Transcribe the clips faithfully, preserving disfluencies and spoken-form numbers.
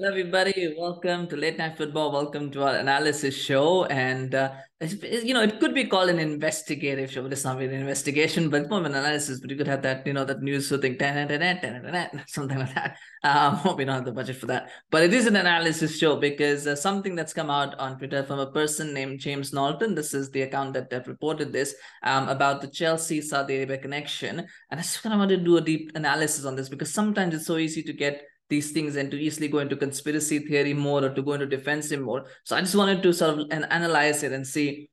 Hello everybody, welcome to Late Night Football, welcome to our analysis show, and uh, you know, it could be called an investigative show, but it's not really an investigation, but it's more of an analysis, but you could have that, you know, that news sort of thing, something like that. Um, hope we don't have the budget for that, but it is an analysis show because uh, something that's come out on Twitter from a person named James Norton, this is the account that, that reported this, um, about the Chelsea-Saudi Arabia connection, and I just kind of want to do a deep analysis on this because sometimes it's so easy to get these things and to easily go into conspiracy theory more or to go into defensive more. So I just wanted to sort of and analyze it and see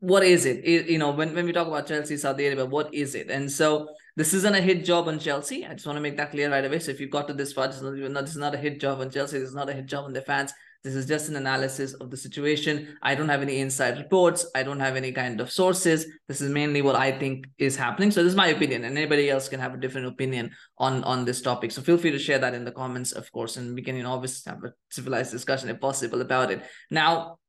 what is it? It you know, when, when we talk about Chelsea, Saudi Arabia, what is it? And so this isn't a hit job on Chelsea. I just want to make that clear right away. So if you got to this part, this is not, this is not a hit job on Chelsea. This is not a hit job on the fans. This is just an analysis of the situation. I don't have any inside reports. I don't have any kind of sources. This is mainly what I think is happening. So this is my opinion, and anybody else can have a different opinion on, on this topic. So feel free to share that in the comments, of course, and we can, you know, obviously have a civilized discussion if possible about it. Now,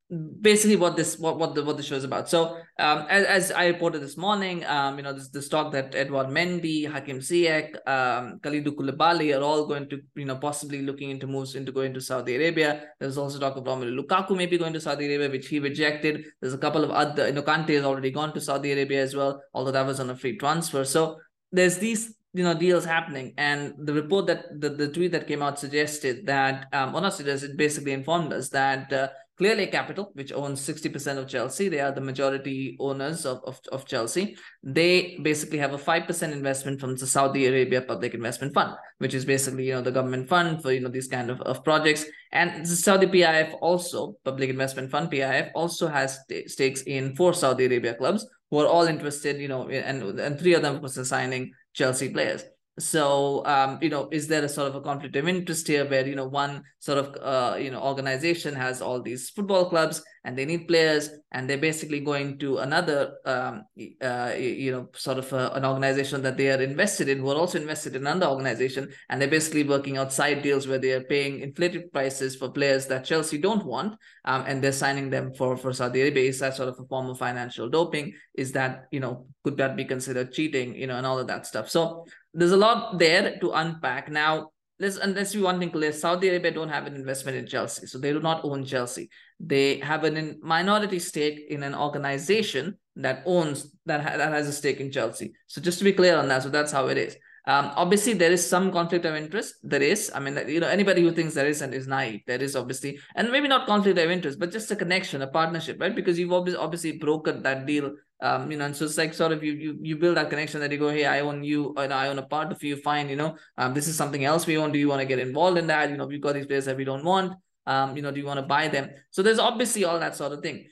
basically what this what what the what the show is about. So um as, as I reported this morning, um you know this the talk that Edward Mendy, Hakim Ziyech, um Khalidou Koulibaly are all going to you know possibly looking into moves into going to Saudi Arabia. There's also talk of Romelu Lukaku maybe going to Saudi Arabia, which he rejected. There's a couple of other you know Kante has already gone to Saudi Arabia as well, although that was on a free transfer. So there's these you know deals happening, and the report that the, the tweet that came out suggested that um or not suggested, basically informed us that uh, Clearlake Capital, which owns sixty percent of Chelsea, they are the majority owners of, of, of Chelsea. They basically have a five percent investment from the Saudi Arabia Public Investment Fund, which is basically, you know, the government fund for, you know, these kind of, of projects. And the Saudi P I F also, Public Investment Fund, P I F, also has stakes in four Saudi Arabia clubs who are all interested, you know, and, and three of them were signing Chelsea players. So, um, you know, is there a sort of a conflict of interest here where, you know, one sort of, uh, you know, organization has all these football clubs and they need players, and they're basically going to another, um, uh, you know, sort of a, an organization that they are invested in, who are also invested in another organization, and they're basically working outside deals where they are paying inflated prices for players that Chelsea don't want, um, and they're signing them for, for Saudi Arabia. Is that sort of a form of financial doping? Is that, you know, could that be considered cheating, you know, and all of that stuff? So there's a lot there to unpack. Now, let's, and let's be one thing clear, Saudi Arabia don't have an investment in Chelsea, so they do not own Chelsea. They have a minority stake in an organization that owns, that, ha that has a stake in Chelsea. So just to be clear on that, so that's how it is. Um, obviously, there is some conflict of interest. There is, I mean, you know, anybody who thinks there isn't is naive. There is obviously, and maybe not conflict of interest, but just a connection, a partnership, right? Because you've obviously, obviously brokered that deal. Um, you know, and so it's like sort of you you you build that connection that you go, hey, I own you, and I own a part of you. Fine, you know, um, this is something else we own. Do you want to get involved in that? You know, we've got these players that we don't want. Um, you know, do you want to buy them? So there's obviously all that sort of thing.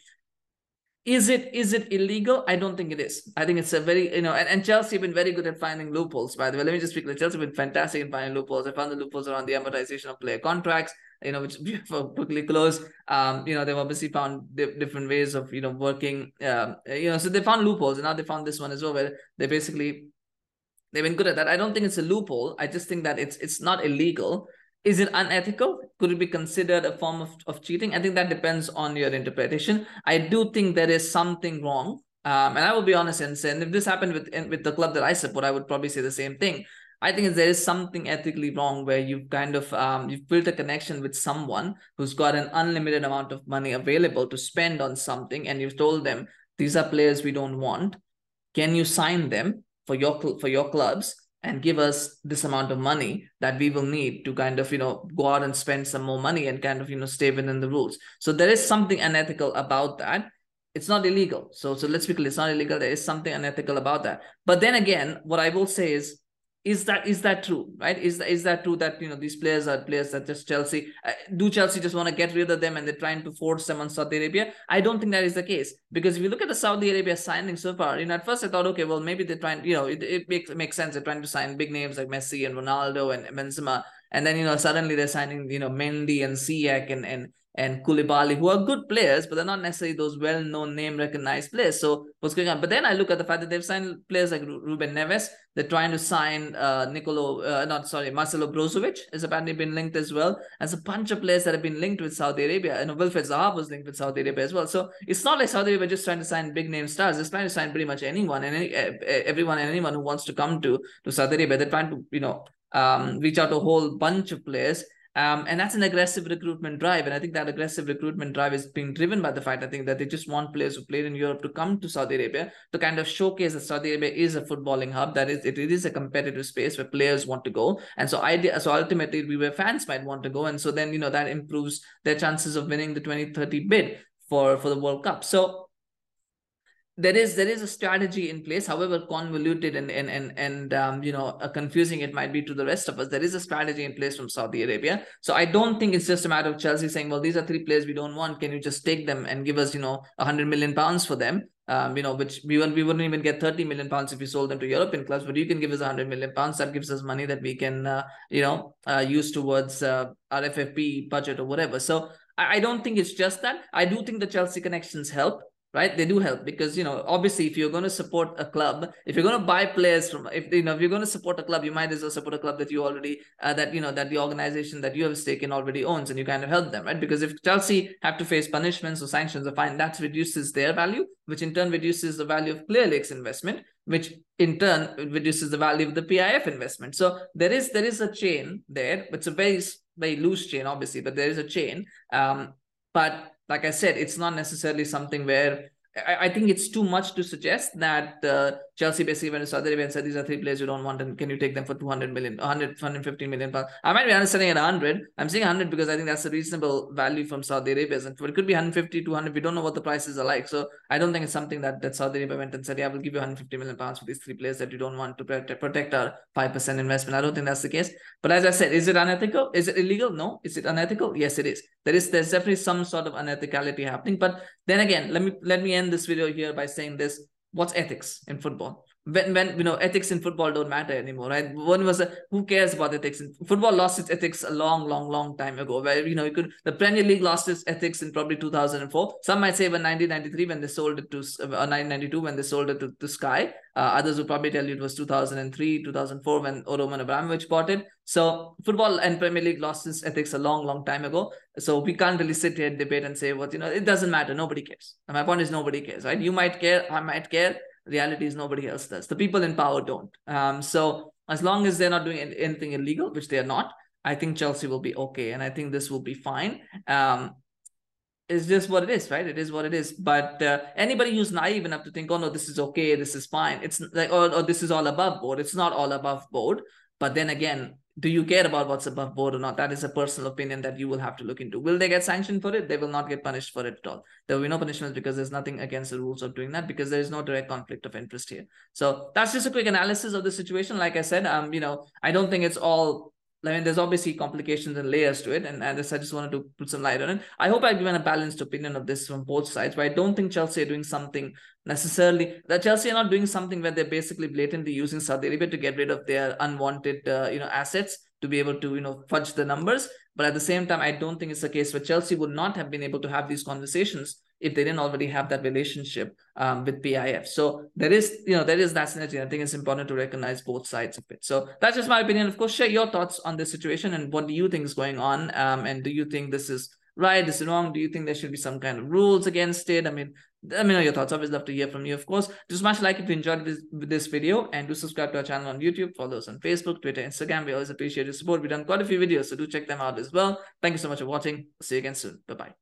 Is it is it illegal? I don't think it is. I think it's a very, you know, and, and Chelsea have been very good at finding loopholes, by the way. Let me just speak. Chelsea have been fantastic in finding loopholes. I found the loopholes around the amortization of player contracts, you know, which quickly closed. Um, you know, they've obviously found different ways of, you know, working. Um, you know, so they found loopholes, and now they found this one as well, where they basically, they've been good at that. I don't think it's a loophole. I just think that it's it's not illegal. Is it unethical? Could it be considered a form of, of cheating? I think that depends on your interpretation. I do think there is something wrong. Um, and I will be honest and say, and if this happened with, with the club that I support, I would probably say the same thing. I think there is something ethically wrong where you've kind of, um, you've built a connection with someone who's got an unlimited amount of money available to spend on something. And you've told them, these are players we don't want. Can you sign them for your, for your clubs? And give us this amount of money that we will need to kind of, you know, go out and spend some more money and kind of, you know, stay within the rules. So there is something unethical about that. It's not illegal. So, so let's be clear, it's not illegal. There is something unethical about that. But then again, what I will say is, is that is that true, right? Is that, is that true that, you know, these players are players that just Chelsea, uh, do Chelsea just want to get rid of them and they're trying to force them on Saudi Arabia? I don't think that is the case. Because if you look at the Saudi Arabia signing so far, you know, at first I thought, okay, well, maybe they're trying, you know, it, it, makes, it makes sense. They're trying to sign big names like Messi and Ronaldo and Benzema. And then, you know, suddenly they're signing, you know, Mendy and Ziyech and, and, and Koulibaly, who are good players, but they're not necessarily those well-known, name-recognized players. So what's going on? But then I look at the fact that they've signed players like Ruben Neves. They're trying to sign uh, Nicolo, uh, not sorry, Marcelo Brozovic has apparently been linked as well. As a bunch of players that have been linked with Saudi Arabia. And Wilfred Zahab was linked with Saudi Arabia as well. So it's not like Saudi Arabia just trying to sign big-name stars. They're trying to sign pretty much anyone and any, everyone and anyone who wants to come to to Saudi Arabia. They're trying to, you know, um, reach out to a whole bunch of players. Um, and that's an aggressive recruitment drive. And I think that aggressive recruitment drive is being driven by the fact, I think, that they just want players who played in Europe to come to Saudi Arabia to kind of showcase that Saudi Arabia is a footballing hub. That is, it, it is a competitive space where players want to go. And so idea, so ultimately, we were fans might want to go. And so then, you know, that improves their chances of winning the twenty thirty bid for, for the World Cup. So There is there is a strategy in place, however convoluted and and and and um, you know uh, confusing it might be to the rest of us. There is a strategy in place from Saudi Arabia, so I don't think it's just a matter of Chelsea saying, well, these are three players we don't want. Can you just take them and give us you know a hundred million pounds for them? Um, you know, which we wouldn't we wouldn't even get thirty million pounds if we sold them to European clubs, but you can give us a hundred million pounds. That gives us money that we can uh, you know uh, use towards uh, our F F P budget or whatever. So I, I don't think it's just that. I do think the Chelsea connections help. Right, they do help because you know obviously if you're going to support a club, if you're going to buy players from, if you know if you're going to support a club, you might as well support a club that you already uh, that you know that the organization that you have a stake in already owns, and you kind of help them, right? Because if Chelsea have to face punishments or sanctions or fine, that reduces their value, which in turn reduces the value of Clearlake's investment, which in turn reduces the value of the P I F investment. So there is there is a chain there, but it's a very very loose chain, obviously, but there is a chain. Um, but like I said, it's not necessarily something where I, I think it's too much to suggest that uh, Chelsea basically went to Saudi Arabia and said, these are three players you don't want, and can you take them for two hundred million, one hundred, one hundred fifty million pounds? I might be understanding at one hundred. I'm saying one hundred because I think that's a reasonable value from Saudi Arabia. And it could be one fifty, two hundred. We don't know what the prices are like. So I don't think it's something that, that Saudi Arabia went and said, yeah, we'll give you one hundred fifty million pounds for these three players that you don't want to protect our five percent investment. I don't think that's the case. But as I said, is it unethical? Is it illegal? No. Is it unethical? Yes, it is. There is there's definitely some sort of unethicality happening. But then again, let me let me end this video here by saying this. What's ethics in football? When when you know ethics in football don't matter anymore, right? One was a, who cares about ethics? Football lost its ethics a long, long, long time ago. Where you know you could the Premier League lost its ethics in probably two thousand four. Some might say when nineteen ninety-three when they sold it to uh, nineteen ninety-two when they sold it to, to Sky. Uh, others would probably tell you it was two thousand three, two thousand four when Roman Abramovich bought it. So football and Premier League lost its ethics a long, long time ago. So we can't really sit here and debate and say what you know. It doesn't matter. Nobody cares. And my point is nobody cares, right? You might care. I might care. Reality is nobody else does. The people in power don't. Um, so as long as they're not doing anything illegal, which they are not, I think Chelsea will be okay. And I think this will be fine. Um, it's just what it is, right? It is what it is. But uh, anybody who's naive enough to think, oh, no, this is okay, this is fine. It's like, oh, oh, this is all above board. It's not all above board. But then again, do you care about what's above board or not? That is a personal opinion that you will have to look into. Will they get sanctioned for it? They will not get punished for it at all. There will be no punishments because there's nothing against the rules of doing that because there is no direct conflict of interest here. So that's just a quick analysis of the situation. Like I said, um, you know, I don't think it's all... I mean, there's obviously complications and layers to it, and, and this, I just wanted to put some light on it. I hope I've given a balanced opinion of this from both sides, but I don't think Chelsea are doing something necessarily, that Chelsea are not doing something where they're basically blatantly using Saudi Arabia to get rid of their unwanted, uh, you know, assets to be able to, you know, fudge the numbers. But at the same time, I don't think it's a case where Chelsea would not have been able to have these conversations if they didn't already have that relationship um, with P I F. So there is, you know, there is that synergy. I think it's important to recognize both sides of it. So that's just my opinion. Of course, share your thoughts on this situation and what do you think is going on? Um, and do you think this is right? This is wrong? Do you think there should be some kind of rules against it? I mean, let me know your thoughts. Always love to hear from you, of course. Just smash like if you enjoyed this, this video, and do subscribe to our channel on YouTube. Follow us on Facebook, Twitter, Instagram. We always appreciate your support. We've done quite a few videos, so do check them out as well. Thank you so much for watching. See you again soon. Bye-bye.